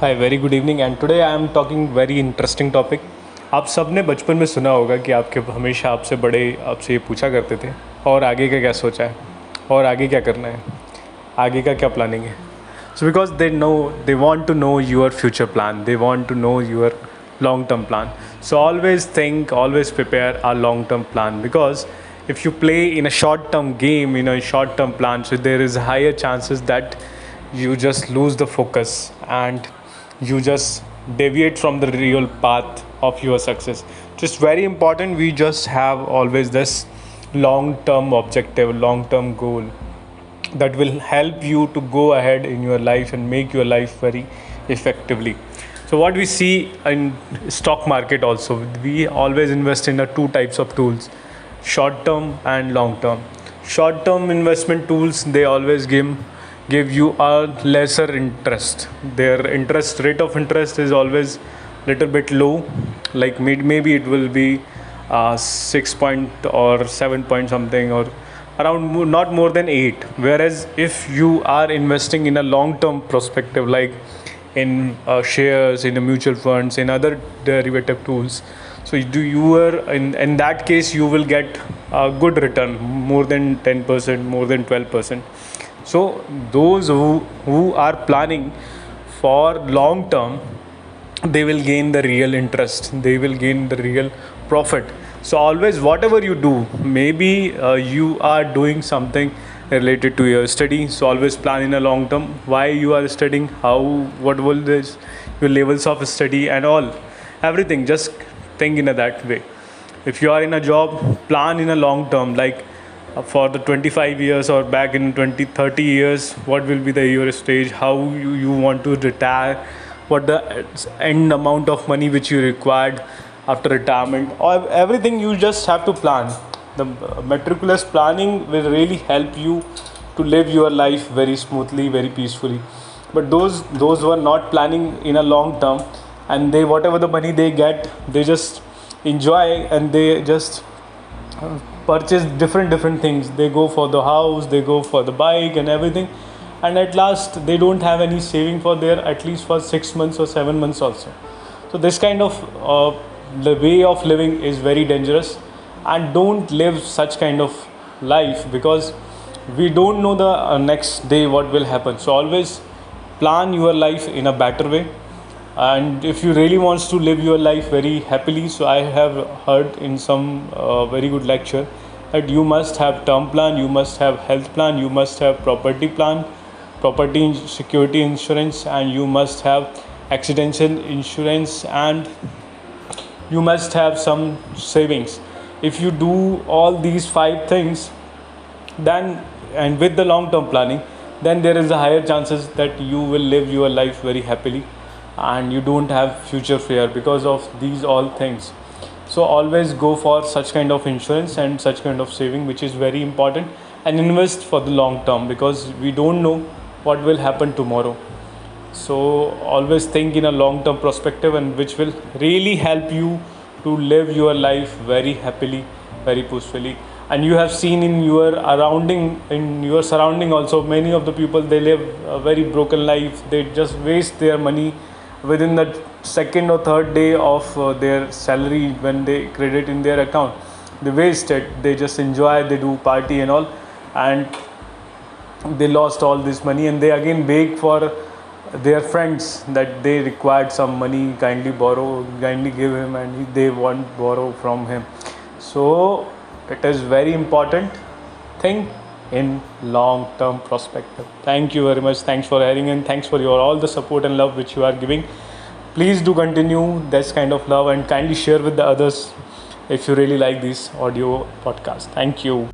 Hi very good evening and today I am talking very interesting topic. आप सब ने बचपन में सुना होगा कि आपके हमेशा आपसे बड़े आपसे ये पूछा करते थे और आगे का क्या सोचा है और आगे क्या करना है, आगे का क्या प्लानिंग है। So because they want to know your future plan, they want to know your long term plan. So always think, always prepare are long term plan because if you play in a short term game, a short term plan, so there is higher chances that you just lose the focus and you just deviate from the real path of your success. Just very important, we just have always this long term objective, long term goal that will help you to go ahead in your life and make your life very effectively. So what we see in stock market also, we always invest in two types of tools: short term and long term. Short term investment tools, they always give you a lesser interest. Their interest rate of interest is always little bit low, like maybe it will be 6 point or 7 point something, or around not more than 8. Whereas if you are investing in a long term perspective, like in shares, in the mutual funds, in other derivative tools, so in that case you will get a good return, more than 10%, more than 12%. So those who are planning for long term, they will gain the real interest, they will gain the real profit. So always, whatever you do, maybe you are doing something related to your study, so always plan in a long term, why you are studying, what will this, your levels of study and all, everything, just think in that way. If you are in a job, plan in a long term, like for the 25 years or back in 20-30 years, what will be your stage, how you want to retire, what the end amount of money which you required after retirement, or everything you just have to plan. The meticulous planning will really help you to live your life very smoothly, very peacefully. But those who are not planning in a long term, and they whatever the money they get, they just enjoy and they just purchase different things. They go for the house, they go for the bike and everything, and at last they don't have any saving for their at least for 6 months or 7 months also. So this kind of the way of living is very dangerous, and don't live such kind of life because we don't know the next day what will happen. So always plan your life in a better way. And if you really want to live your life very happily, so I have heard in some very good lecture that you must have term plan, you must have health plan, you must have property plan, property security insurance, and you must have accidental insurance, and you must have some savings. If you do all these 5 things, then and with the long term planning, then there is a higher chances that you will live your life very happily, and you don't have future fear because of these all things. So always go for such kind of insurance and such kind of saving, which is very important, and invest for the long term because we don't know what will happen tomorrow. So always think in a long term perspective, and which will really help you to live your life very happily, very peacefully. And you have seen in your surrounding also, many of the people, they live a very broken life. They just waste their money within the second or third day of their salary when they credit in their account. They waste it, they just enjoy, they do party and all, and they lost all this money, and they again beg for their friends that they required some money, kindly borrow, kindly give him, and they won't borrow from him. So it is very important, think in long term perspective. Thank you very much. Thanks for hearing, and thanks for your all the support and love which you are giving. Please do continue this kind of love, and kindly share with the others if you really like this audio podcast. Thank you.